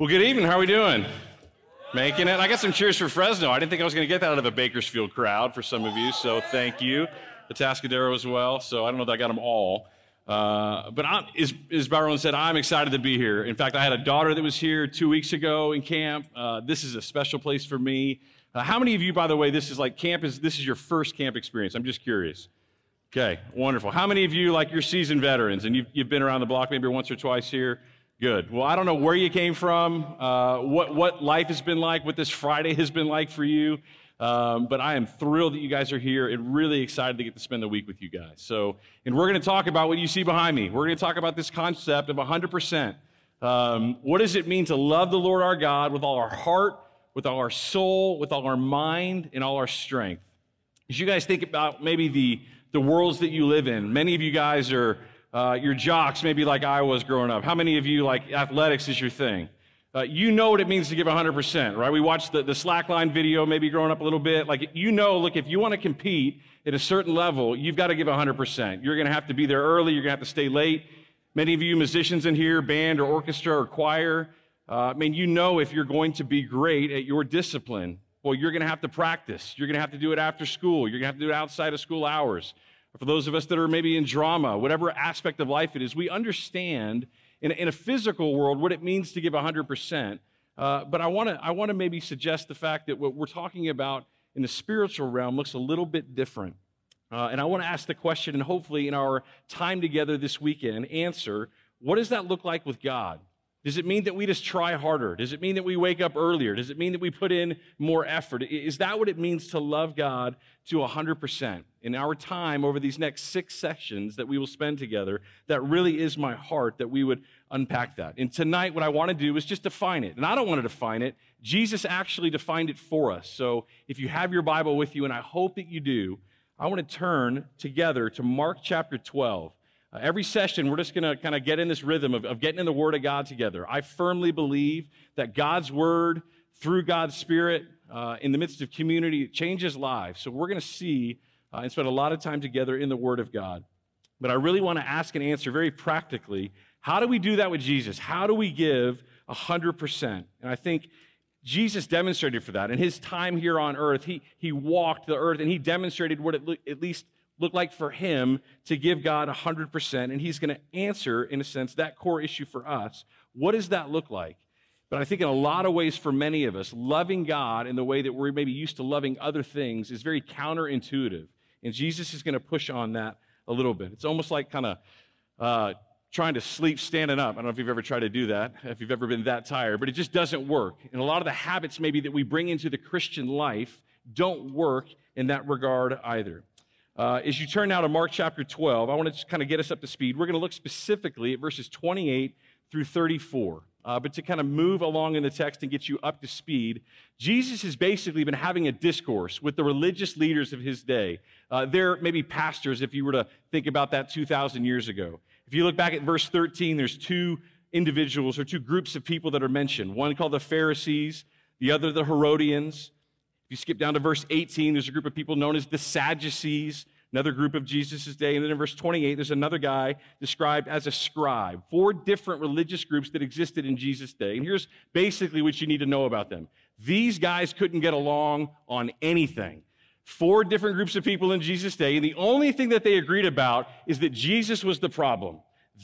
Well, good evening. How are we doing? Making it. I got some cheers for Fresno. I didn't think I was going to get that out of a Bakersfield crowd for some of you, so thank you. Atascadero as well, so I don't know that I got them all. But as Byron said, I'm excited to be here. In fact, I had a daughter that was here 2 weeks ago in camp. This is a special place for me. How many of you, by the way, this is your first camp experience? I'm just curious. Okay, wonderful. How many of you, like, you're seasoned veterans and you've been around the block maybe once or twice here? Good. Well, I don't know where you came from, what life has been like, what this Friday has been like for you, but I am thrilled that you guys are here and really excited to get to spend the week with you guys. So, and we're going to talk about what you see behind me. We're going to talk about this concept of 100%. What does it mean to love the Lord our God with all our heart, with all our soul, with all our mind, and all our strength? As you guys think about maybe the worlds that you live in, many of you guys are your jocks, maybe like I was growing up. How many of you, like, athletics is your thing? You know what it means to give 100%, right? We watched the slackline video maybe growing up a little bit. Like, you know, look, if you want to compete at a certain level, you've got to give 100%. You're going to have to be there early. You're going to have to stay late. Many of you musicians in here, band or orchestra or choir, I mean, you know if you're going to be great at your discipline, well, you're going to have to practice. You're going to have to do it after school. You're going to have to do it outside of school hours. For those of us that are maybe in drama, whatever aspect of life it is, we understand in a physical world what it means to give 100%. But I want to maybe suggest the fact that what we're talking about in the spiritual realm looks a little bit different. And I want to ask the question, and hopefully in our time together this weekend, answer, what does that look like with God? Does it mean that we just try harder? Does it mean that we wake up earlier? Does it mean that we put in more effort? Is that what it means to love God to 100%? In our time over these next 6 sessions that we will spend together, that really is my heart, that we would unpack that. And tonight, what I want to do is just define it. And I don't want to define it. Jesus actually defined it for us. So if you have your Bible with you, and I hope that you do, I want to turn together to Mark chapter 12. Every session, we're just going to kind of get in this rhythm of getting in the Word of God together. I firmly believe that God's Word, through God's Spirit, in the midst of community, it changes lives. So we're going to see and spend a lot of time together in the Word of God. But I really want to ask and answer very practically, how do we do that with Jesus? How do we give 100%? And I think Jesus demonstrated for that. In his time here on earth, he walked the earth, and he demonstrated what it at least looked like for him to give God 100%, and he's going to answer, in a sense, that core issue for us. What does that look like? But I think in a lot of ways for many of us, loving God in the way that we're maybe used to loving other things is very counterintuitive, and Jesus is going to push on that a little bit. It's almost like kind of trying to sleep standing up. I don't know if you've ever tried to do that, if you've ever been that tired, but it just doesn't work. And a lot of the habits maybe that we bring into the Christian life don't work in that regard either. As you turn now to Mark chapter 12, I want to just kind of get us up to speed. We're going to look specifically at verses 28 through 34. But to kind of move along in the text and get you up to speed, Jesus has basically been having a discourse with the religious leaders of his day. They're maybe pastors, if you were to think about that 2,000 years ago. If you look back at verse 13, there's two individuals or two groups of people that are mentioned. One called the Pharisees, the other the Herodians. If you skip down to verse 18, there's a group of people known as the Sadducees, another group of Jesus' day. And then in verse 28, there's another guy described as a scribe. 4 different religious groups that existed in Jesus' day. And here's basically what you need to know about them. These guys couldn't get along on anything. 4 different groups of people in Jesus' day, and the only thing that they agreed about is that Jesus was the problem.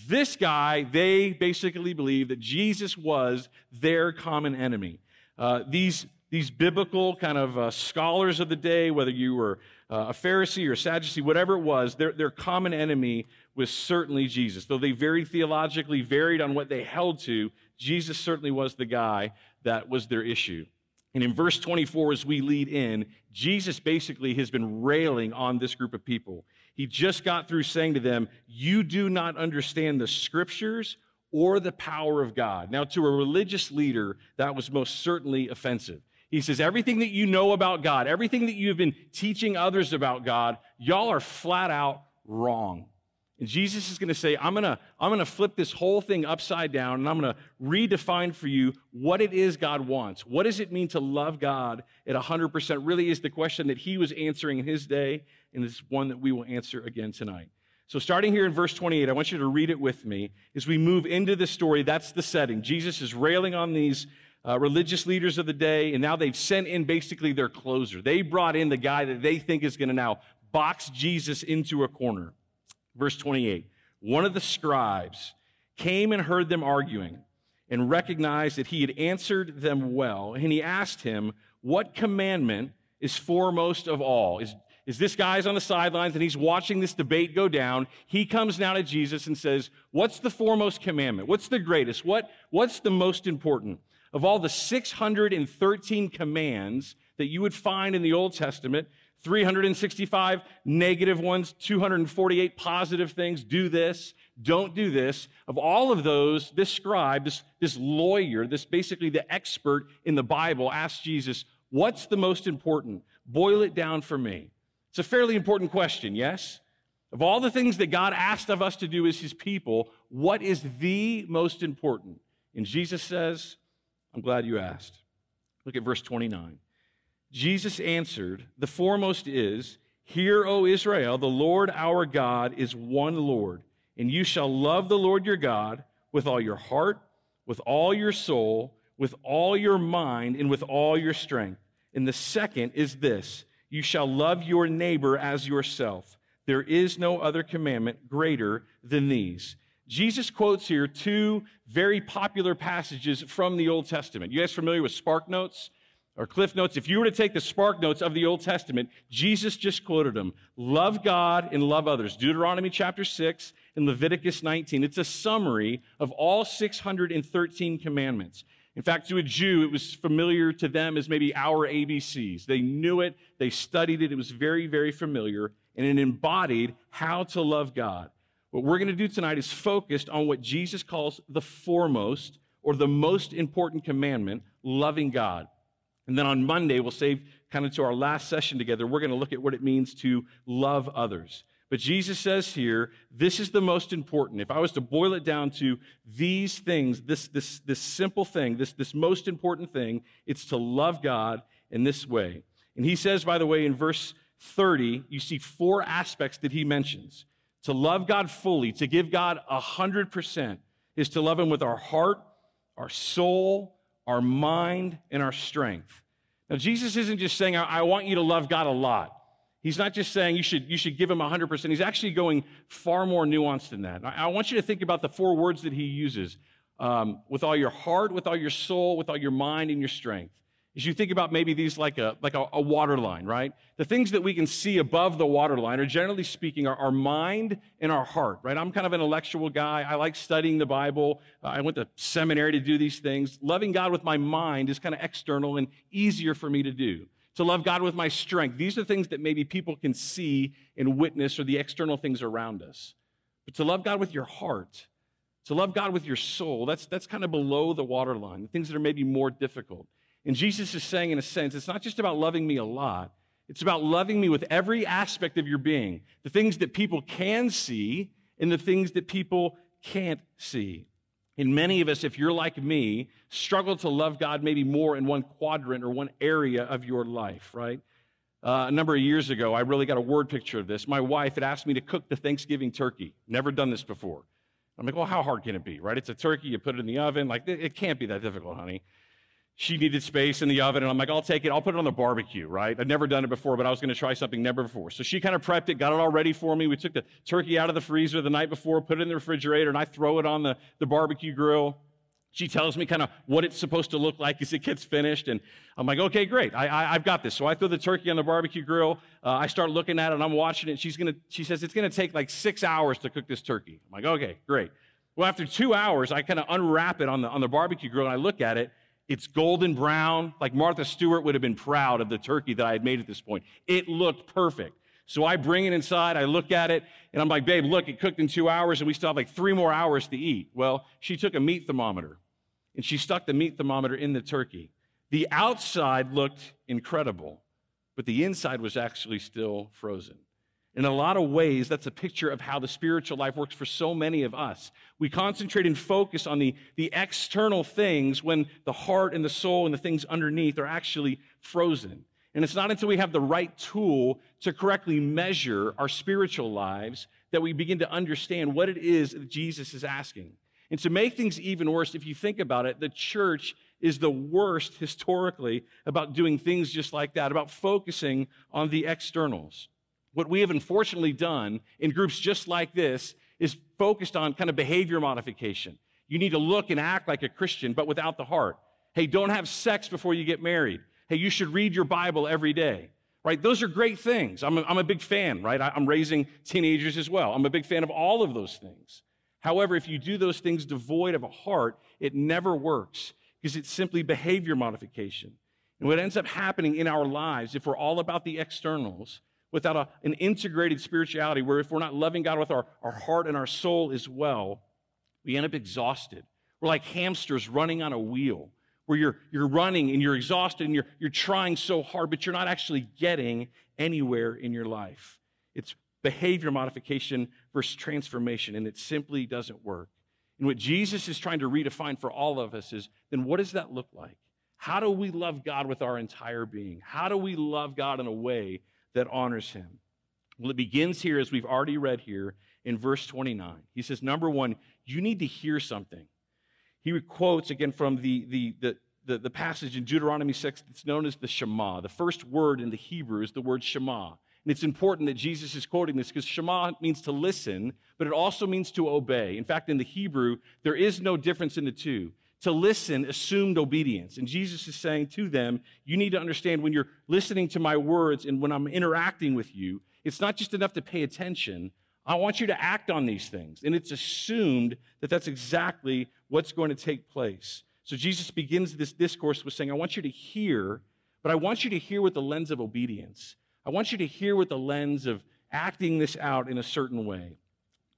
This guy, they basically believed that Jesus was their common enemy. These biblical kind of scholars of the day, whether you were a Pharisee or a Sadducee, whatever it was, their common enemy was certainly Jesus. Though they very theologically varied on what they held to, Jesus certainly was the guy that was their issue. And in verse 24, as we lead in, Jesus basically has been railing on this group of people. He just got through saying to them, "You do not understand the Scriptures or the power of God." Now, to a religious leader, that was most certainly offensive. He says, everything that you know about God, everything that you've been teaching others about God, y'all are flat out wrong. And Jesus is going to say, I'm going to flip this whole thing upside down, and I'm going to redefine for you what it is God wants. What does it mean to love God at 100% really is the question that he was answering in his day, and it's one that we will answer again tonight. So starting here in verse 28, I want you to read it with me. As we move into the story, that's the setting. Jesus is railing on these religious leaders of the day, and now they've sent in basically their closer. They brought in the guy that they think is going to now box Jesus into a corner. Verse 28, one of the scribes came and heard them arguing and recognized that he had answered them well, and he asked him, what commandment is foremost of all? Is this guy's on the sidelines and he's watching this debate go down. He comes now to Jesus and says, what's the foremost commandment? What's the greatest? What's the most important? Of all the 613 commands that you would find in the Old Testament, 365 negative ones, 248 positive things, do this, don't do this. Of all of those, this scribe, this lawyer, this basically the expert in the Bible asks Jesus, what's the most important? Boil it down for me. It's a fairly important question, yes? Of all the things that God asked of us to do as his people, what is the most important? And Jesus says, I'm glad you asked. Look at verse 29. Jesus answered, the foremost is, hear, O Israel, the Lord our God is one Lord, and you shall love the Lord your God with all your heart, with all your soul, with all your mind, and with all your strength. And the second is this, you shall love your neighbor as yourself. There is no other commandment greater than these. Jesus quotes here two very popular passages from the Old Testament. You guys familiar with Spark Notes or Cliff Notes? If you were to take the Spark Notes of the Old Testament, Jesus just quoted them. Love God and love others. Deuteronomy chapter 6 and Leviticus 19. It's a summary of all 613 commandments. In fact, to a Jew, it was familiar to them as maybe our ABCs. They knew it, they studied it, it was very, very familiar, and it embodied how to love God. What we're going to do tonight is focused on what Jesus calls the foremost or the most important commandment, loving God. And then on Monday, we'll save kind of to our last session together, we're going to look at what it means to love others. But Jesus says here, this is the most important. If I was to boil it down to these things, this simple thing, this most important thing, it's to love God in this way. And he says, by the way, in verse 30, you see four aspects that he mentions. To love God fully, to give God 100%, is to love him with our heart, our soul, our mind, and our strength. Now, Jesus isn't just saying, I want you to love God a lot. He's not just saying you should give him 100%. He's actually going far more nuanced than that. I want you to think about the four words that he uses, with all your heart, with all your soul, with all your mind and your strength. As you think about maybe these like a water line, right? The things that we can see above the water line are generally speaking our mind and our heart, right? I'm kind of an intellectual guy. I like studying the Bible. I went to seminary to do these things. Loving God with my mind is kind of external and easier for me to do. To love God with my strength. These are things that maybe people can see and witness or the external things around us. But to love God with your heart, to love God with your soul, that's kind of below the waterline, things that are maybe more difficult. And Jesus is saying, in a sense, it's not just about loving me a lot. It's about loving me with every aspect of your being, the things that people can see and the things that people can't see. And many of us, if you're like me, struggle to love God maybe more in one quadrant or one area of your life, right? A number of years ago, I really got a word picture of this. My wife had asked me to cook the Thanksgiving turkey. Never done this before. I'm like, well, how hard can it be, right? It's a turkey. You put it in the oven. Like, it can't be that difficult, honey. She needed space in the oven, and I'm like, I'll take it. I'll put it on the barbecue, right? I've never done it before, but I was going to try something never before. So she kind of prepped it, got it all ready for me. We took the turkey out of the freezer the night before, put it in the refrigerator, and I throw it on the barbecue grill. She tells me kind of what it's supposed to look like as it gets finished, and I'm like, okay, great. I've got this. So I throw the turkey on the barbecue grill. I start looking at it, and I'm watching it. She says, it's going to take like 6 hours to cook this turkey. I'm like, okay, great. Well, after 2 hours, I kind of unwrap it on the barbecue grill, and I look at it. It's golden brown, like Martha Stewart would have been proud of the turkey that I had made at this point. It looked perfect. So I bring it inside, I look at it, and I'm like, babe, look, it cooked in 2 hours, and we still have like 3 more hours to eat. Well, she took a meat thermometer, and she stuck the meat thermometer in the turkey. The outside looked incredible, but the inside was actually still frozen. In a lot of ways, that's a picture of how the spiritual life works for so many of us. We concentrate and focus on the external things when the heart and the soul and the things underneath are actually frozen. And it's not until we have the right tool to correctly measure our spiritual lives that we begin to understand what it is that Jesus is asking. And to make things even worse, if you think about it, the church is the worst historically about doing things just like that, about focusing on the externals. What we have unfortunately done in groups just like this is focused on kind of behavior modification. You need to look and act like a Christian, but without the heart. Hey, don't have sex before you get married. Hey, you should read your Bible every day, right? Those are great things. I'm a big fan, right? I'm raising teenagers as well. I'm a big fan of all of those things. However, if you do those things devoid of a heart, it never works because it's simply behavior modification. And what ends up happening in our lives, if we're all about the externals, without an integrated spirituality, where if we're not loving God with our heart and our soul as well, we end up exhausted. We're like hamsters running on a wheel, where you're running and you're exhausted and you're trying so hard, but you're not actually getting anywhere in your life. It's behavior modification versus transformation, and it simply doesn't work. And what Jesus is trying to redefine for all of us is, then what does that look like? How do we love God with our entire being? How do we love God in a way that honors him? Well, it begins here, as we've already read here, in verse 29. He says, number one, you need to hear something. He quotes, again, from the passage in Deuteronomy 6 that's known as the Shema. The first word in the Hebrew is the word Shema. And it's important that Jesus is quoting this because Shema means to listen, but it also means to obey. In fact, in the Hebrew, there is no difference in the two. To listen assumed obedience. And Jesus is saying to them, you need to understand when you're listening to my words and when I'm interacting with you, it's not just enough to pay attention. I want you to act on these things. And it's assumed that that's exactly what's going to take place. So Jesus begins this discourse with saying, I want you to hear, but I want you to hear with the lens of obedience. I want you to hear with the lens of acting this out in a certain way,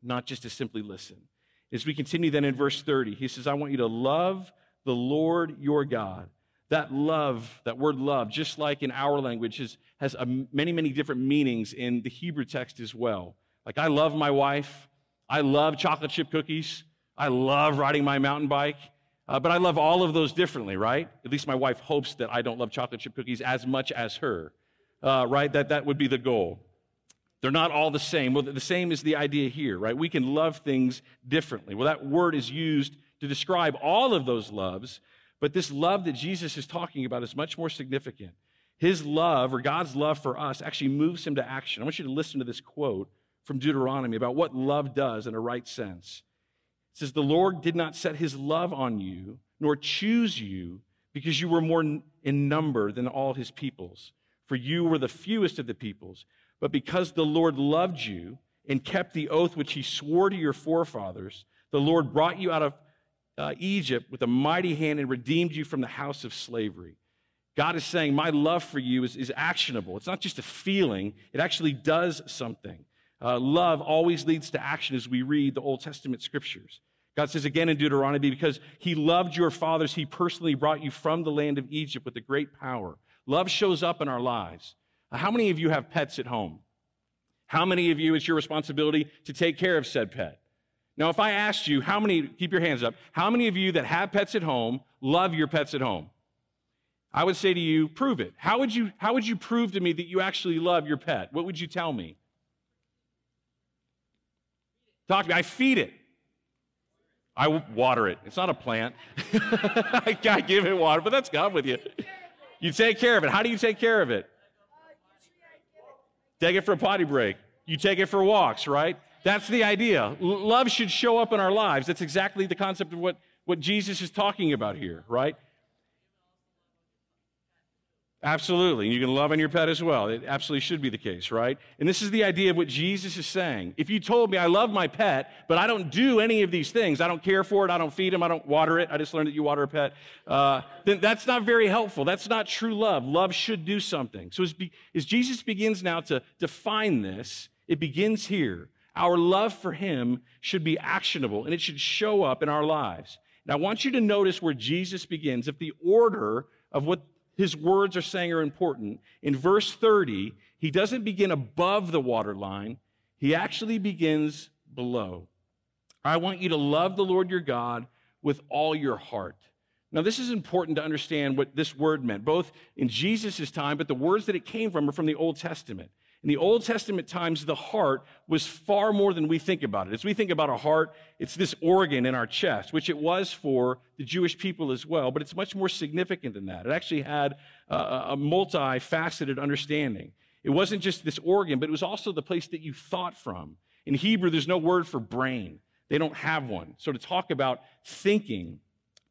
not just to simply listen. As we continue then in verse 30, he says, I want you to love the Lord your God. That love, that word love, just like in our language, has many, many different meanings in the Hebrew text as well. Like, I love my wife. I love chocolate chip cookies. I love riding my mountain bike. But I love all of those differently, right? At least my wife hopes that I don't love chocolate chip cookies as much as her, right? That would be the goal. They're not all the same. Well, the same is the idea here, right? We can love things differently. Well, that word is used to describe all of those loves, but this love that Jesus is talking about is much more significant. His love, or God's love for us, actually moves him to action. I want you to listen to this quote from Deuteronomy about what love does in a right sense. It says, the Lord did not set his love on you, nor choose you, because you were more in number than all his peoples, for you were the fewest of the peoples. But because the Lord loved you and kept the oath which he swore to your forefathers, the Lord brought you out of Egypt with a mighty hand and redeemed you from the house of slavery. God is saying, my love for you is actionable. It's not just a feeling. It actually does something. Love always leads to action as we read the Old Testament scriptures. God says again in Deuteronomy, because he loved your fathers, he personally brought you from the land of Egypt with a great power. Love shows up in our lives. How many of you have pets at home? How many of you, it's your responsibility to take care of said pet? Now, if I asked you, how many, keep your hands up, how many of you that have pets at home love your pets at home? I would say to you, prove it. How would you prove to me that you actually love your pet? What would you tell me? Talk to me. I feed it. I water it. It's not a plant. I give it water, but that's God with you. You take care of it. How do you take care of it? Take it for a potty break. You take it for walks, right? That's the idea. Love should show up in our lives. That's exactly the concept of what Jesus is talking about here, right? Absolutely. And you can love on your pet as well. It absolutely should be the case, right? And this is the idea of what Jesus is saying. If you told me I love my pet, but I don't do any of these things, I don't care for it, I don't feed him, I don't water it, I just learned that you water a pet, then that's not very helpful. That's not true love. Love should do something. So as Jesus begins now to define this, it begins here. Our love for him should be actionable, and it should show up in our lives. And I want you to notice where Jesus begins, if the order of what his words are saying are important. In verse 30, he doesn't begin above the waterline. He actually begins below. I want you to love the Lord your God with all your heart. Now, this is important to understand what this word meant, both in Jesus' time, but the words that it came from are from the Old Testament. In the Old Testament times, the heart was far more than we think about it. As we think about a heart, it's this organ in our chest, which it was for the Jewish people as well, but it's much more significant than that. It actually had a multifaceted understanding. It wasn't just this organ, but it was also the place that you thought from. In Hebrew, there's no word for brain. They don't have one. So to talk about thinking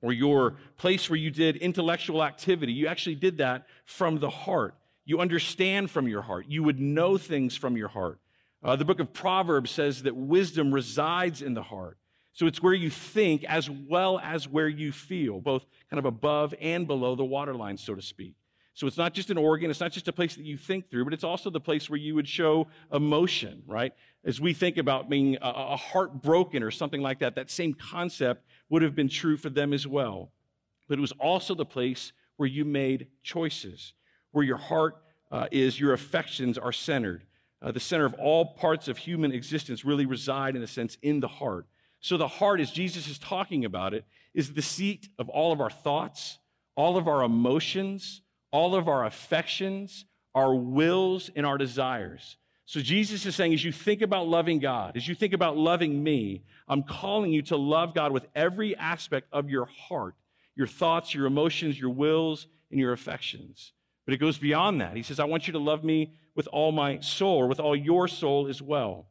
or your place where you did intellectual activity, you actually did that from the heart. You understand from your heart. You would know things from your heart. The book of Proverbs says that wisdom resides in the heart. So it's where you think as well as where you feel, both kind of above and below the waterline, so to speak. So it's not just an organ, it's not just a place that you think through, but it's also the place where you would show emotion, right? As we think about being a heartbroken or something like that, that same concept would have been true for them as well. But it was also the place where you made choices, where your heart is, your affections are centered. The center of all parts of human existence really reside, in a sense, in the heart. So the heart, as Jesus is talking about it, is the seat of all of our thoughts, all of our emotions, all of our affections, our wills, and our desires. So Jesus is saying, as you think about loving God, as you think about loving me, I'm calling you to love God with every aspect of your heart, your thoughts, your emotions, your wills, and your affections. But it goes beyond that. He says, I want you to love me with all my soul, or with all your soul as well.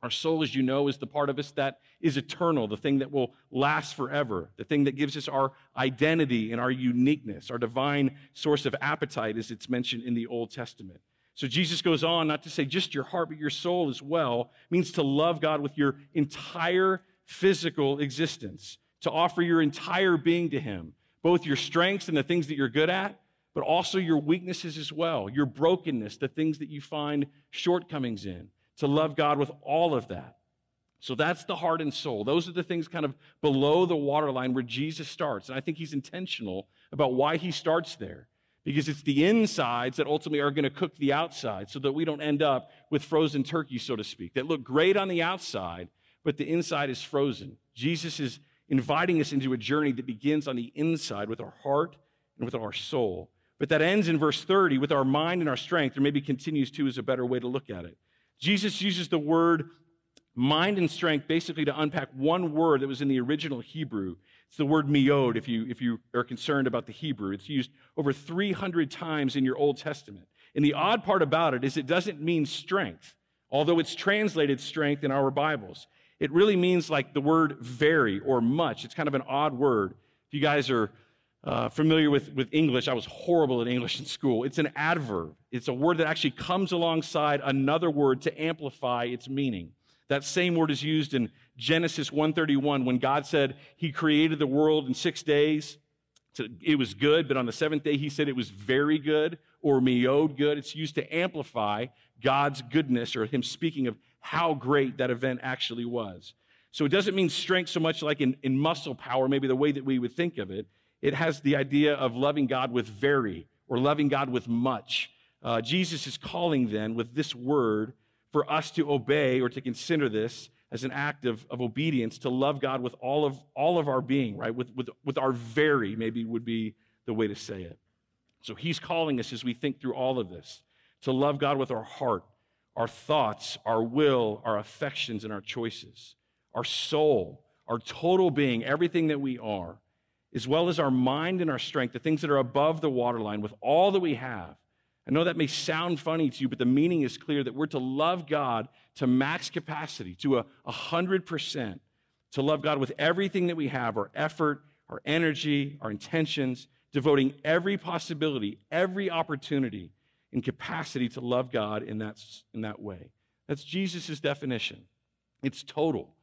Our soul, as you know, is the part of us that is eternal, the thing that will last forever, the thing that gives us our identity and our uniqueness. Our divine source of appetite, as it's mentioned in the Old Testament. So Jesus goes on not to say just your heart, but your soul as well. It means to love God with your entire physical existence, to offer your entire being to him, both your strengths and the things that you're good at, but also your weaknesses as well, your brokenness, the things that you find shortcomings in, to love God with all of that. So that's the heart and soul. Those are the things kind of below the waterline where Jesus starts. And I think he's intentional about why he starts there, because it's the insides that ultimately are going to cook the outside, so that we don't end up with frozen turkey, so to speak, that look great on the outside, but the inside is frozen. Jesus is inviting us into a journey that begins on the inside with our heart and with our soul. But that ends in verse 30 with our mind and our strength, or maybe continues to is a better way to look at it. Jesus uses the word mind and strength basically to unpack one word that was in the original Hebrew. It's the word meod, if you are concerned about the Hebrew. It's used over 300 times in your Old Testament. And the odd part about it is it doesn't mean strength, although it's translated strength in our Bibles. It really means like the word very or much. It's kind of an odd word. If you guys are familiar with English, I was horrible at English in school. It's an adverb. It's a word that actually comes alongside another word to amplify its meaning. That same word is used in Genesis 1:31 when God said he created the world in 6 days. It was good, but on the seventh day he said it was very good, or meod good. It's used to amplify God's goodness, or him speaking of how great that event actually was. So it doesn't mean strength so much like in muscle power, maybe the way that we would think of it. It has the idea of loving God with very, or loving God with much. Jesus is calling then with this word for us to obey, or to consider this as an act of obedience, to love God with all of our being, right? With our very, maybe would be the way to say it. So he's calling us as we think through all of this to love God with our heart, our thoughts, our will, our affections, and our choices, our soul, our total being, everything that we are, as well as our mind and our strength, the things that are above the waterline, with all that we have. I know that may sound funny to you, but the meaning is clear that we're to love God to max capacity, to 100%, to love God with everything that we have, our effort, our energy, our intentions, devoting every possibility, every opportunity and capacity to love God in that way. That's Jesus' definition. It's total.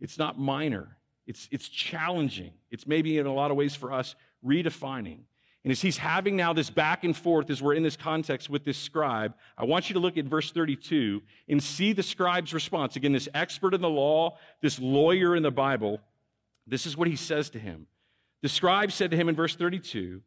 It's not minor. It's challenging. It's maybe in a lot of ways for us redefining. And as he's having now this back and forth, as we're in this context with this scribe, I want you to look at verse 32 and see the scribe's response. Again, this expert in the law, this lawyer in the Bible, this is what he says to him. The scribe said to him in verse 32,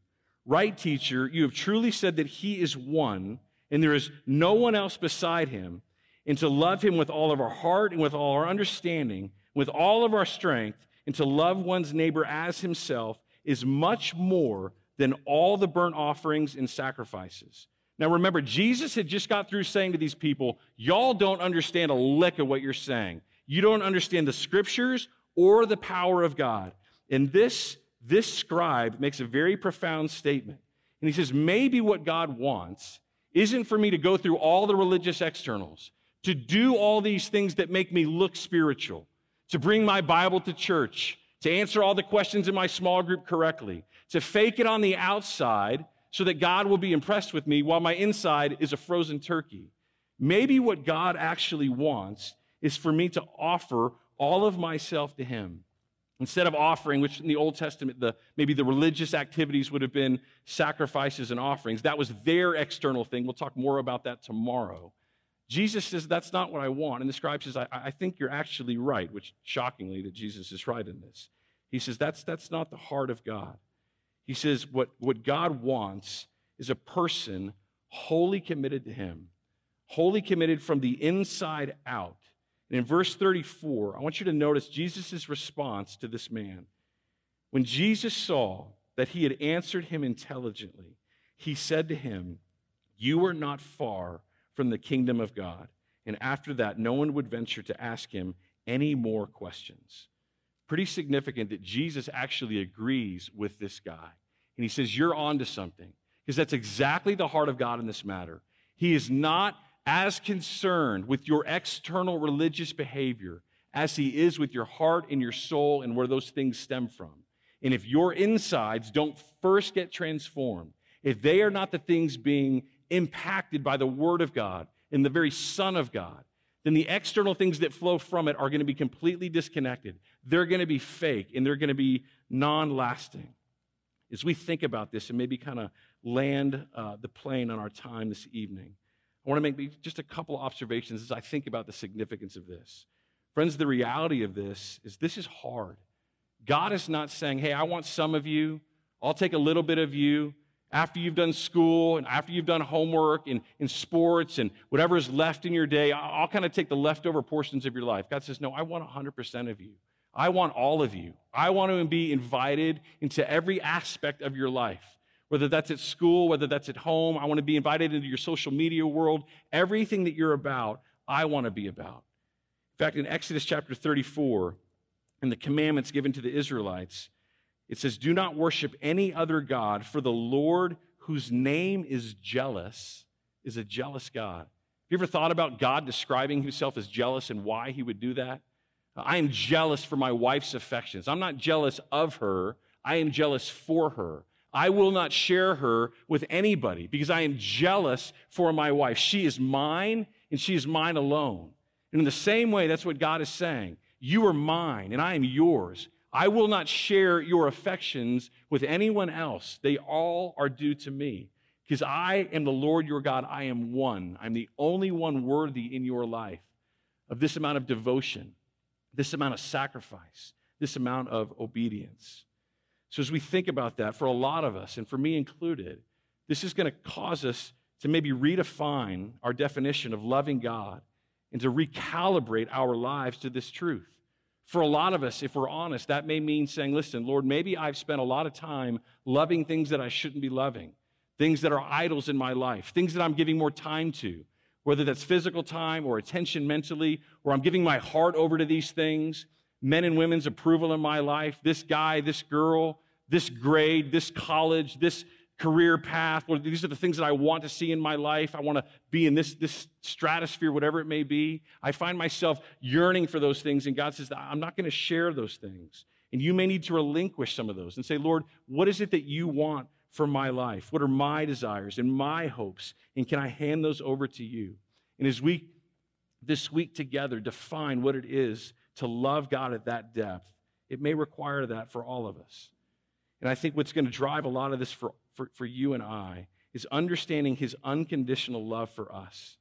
"Right, teacher, you have truly said that he is one, and there is no one else beside him, and to love him with all of our heart and with all our understanding, with all of our strength, and to love one's neighbor as himself is much more than all the burnt offerings and sacrifices. Now remember, Jesus had just got through saying to these people, y'all don't understand a lick of what you're saying. You don't understand the scriptures or the power of God. And this scribe makes a very profound statement. And he says, maybe what God wants isn't for me to go through all the religious externals, to do all these things that make me look spiritual, to bring my Bible to church, to answer all the questions in my small group correctly, to fake it on the outside so that God will be impressed with me while my inside is a frozen turkey. Maybe what God actually wants is for me to offer all of myself to him. Instead of offering, which in the Old Testament, maybe the religious activities would have been sacrifices and offerings. That was their external thing. We'll talk more about that tomorrow. Jesus says, that's not what I want. And the scribe says, I think you're actually right, which shockingly that Jesus is right in this. He says, that's not the heart of God. He says, what God wants is a person wholly committed to him, wholly committed from the inside out. And in verse 34, I want you to notice Jesus' response to this man. When Jesus saw that he had answered him intelligently, he said to him, you are not far from the kingdom of God. And after that, no one would venture to ask him any more questions. Pretty significant that Jesus actually agrees with this guy. And he says, you're onto something, because that's exactly the heart of God in this matter. He is not as concerned with your external religious behavior as he is with your heart and your soul and where those things stem from. And if your insides don't first get transformed, if they are not the things being impacted by the Word of God and the very Son of God, then the external things that flow from it are going to be completely disconnected. They're going to be fake, and they're going to be non-lasting. As we think about this and maybe kind of land the plane on our time this evening, I want to make just a couple of observations as I think about the significance of this. Friends, the reality of this is hard. God is not saying, hey, I want some of you. I'll take a little bit of you. After you've done school and after you've done homework and in sports and whatever is left in your day, I'll kind of take the leftover portions of your life. God says, no, I want 100% of you. I want all of you. I want to be invited into every aspect of your life, whether that's at school, whether that's at home. I want to be invited into your social media world. Everything that you're about, I want to be about. In fact, in Exodus chapter 34, in the commandments given to the Israelites, it says, do not worship any other god, for the Lord, whose name is jealous, is a jealous God. Have you ever thought about God describing himself as jealous and why he would do that? I am jealous for my wife's affections. I'm not jealous of her. I am jealous for her. I will not share her with anybody because I am jealous for my wife. She is mine, and she is mine alone. And in the same way, that's what God is saying. You are mine, and I am yours. I will not share your affections with anyone else. They all are due to me, because I am the Lord your God. I am one. I'm the only one worthy in your life of this amount of devotion, this amount of sacrifice, this amount of obedience. So as we think about that, for a lot of us, and for me included, this is going to cause us to maybe redefine our definition of loving God and to recalibrate our lives to this truth. For a lot of us, if we're honest, that may mean saying, listen, Lord, maybe I've spent a lot of time loving things that I shouldn't be loving, things that are idols in my life, things that I'm giving more time to, whether that's physical time or attention mentally, or I'm giving my heart over to these things, men and women's approval in my life, this guy, this girl, this grade, this college, this career path. Lord, these are the things that I want to see in my life. I want to be in this stratosphere, whatever it may be. I find myself yearning for those things, and God says, I'm not going to share those things. And you may need to relinquish some of those and say, Lord, what is it that you want for my life? What are my desires and my hopes? And can I hand those over to you? And as we, this week together, define what it is to love God at that depth, it may require that for all of us. And I think what's going to drive a lot of this for you and I is understanding his unconditional love for us,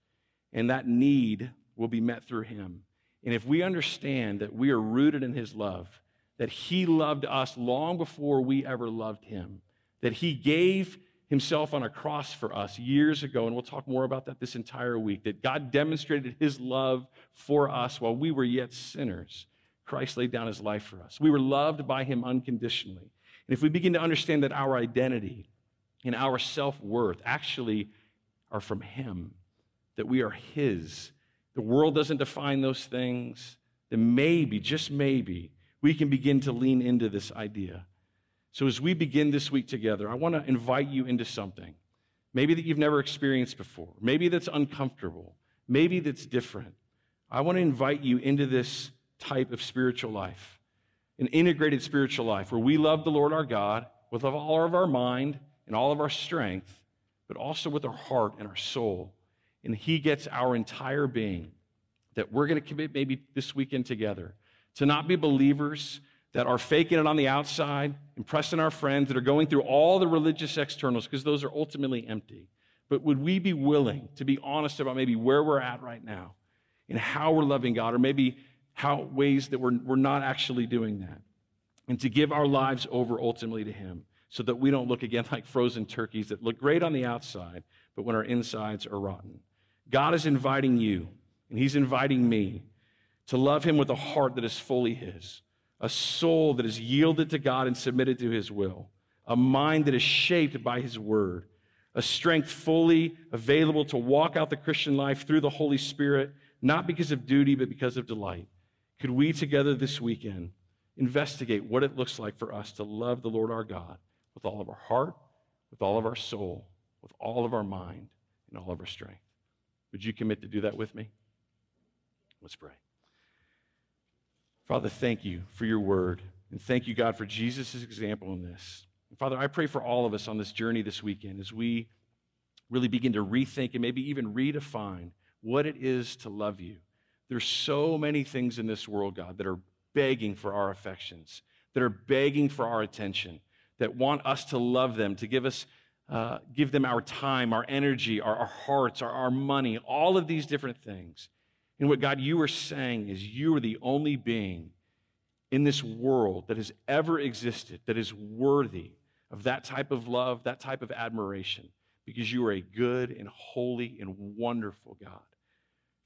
and that need will be met through him. And if we understand that we are rooted in his love, that he loved us long before we ever loved him, that he gave himself on a cross for us years ago, and we'll talk more about that this entire week, that God demonstrated his love for us while we were yet sinners. Christ laid down his life for us. We were loved by him unconditionally. And if we begin to understand that our identity and our self-worth, actually are from him, that we are his. The world doesn't define those things. Then maybe, just maybe, we can begin to lean into this idea. So as we begin this week together, I want to invite you into something, maybe that you've never experienced before, maybe that's uncomfortable, maybe that's different. I want to invite you into this type of spiritual life, an integrated spiritual life where we love the Lord our God with all of our mind and all of our strength, but also with our heart and our soul. And he gets our entire being, that we're going to commit maybe this weekend together to not be believers that are faking it on the outside, impressing our friends, that are going through all the religious externals, because those are ultimately empty. But would we be willing to be honest about maybe where we're at right now and how we're loving God, or maybe how ways that we're not actually doing that, and to give our lives over ultimately to him, so that we don't look again like frozen turkeys that look great on the outside, but when our insides are rotten. God is inviting you, and he's inviting me, to love him with a heart that is fully his, a soul that is yielded to God and submitted to his will, a mind that is shaped by his word, a strength fully available to walk out the Christian life through the Holy Spirit, not because of duty, but because of delight. Could we together this weekend investigate what it looks like for us to love the Lord our God with all of our heart, with all of our soul, with all of our mind, and all of our strength? Would you commit to do that with me? Let's pray. Father, thank you for your word, and thank you, God, for Jesus' example in this. And Father, I pray for all of us on this journey this weekend as we really begin to rethink and maybe even redefine what it is to love you. There's so many things in this world, God, that are begging for our affections, that are begging for our attention, that want us to love them, to give them our time, our energy, our hearts, our money, all of these different things. And what, God, you are saying is you are the only being in this world that has ever existed that is worthy of that type of love, that type of admiration, because you are a good and holy and wonderful God.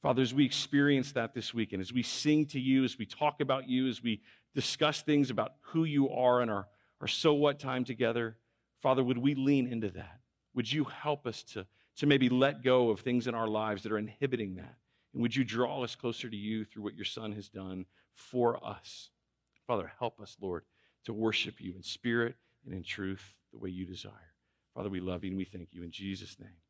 Father, as we experience that this weekend, as we sing to you, as we talk about you, as we discuss things about who you are in our so what time together, Father, would we lean into that? Would you help us to maybe let go of things in our lives that are inhibiting that? And would you draw us closer to you through what your Son has done for us? Father, help us, Lord, to worship you in spirit and in truth the way you desire. Father, we love you and we thank you in Jesus' name.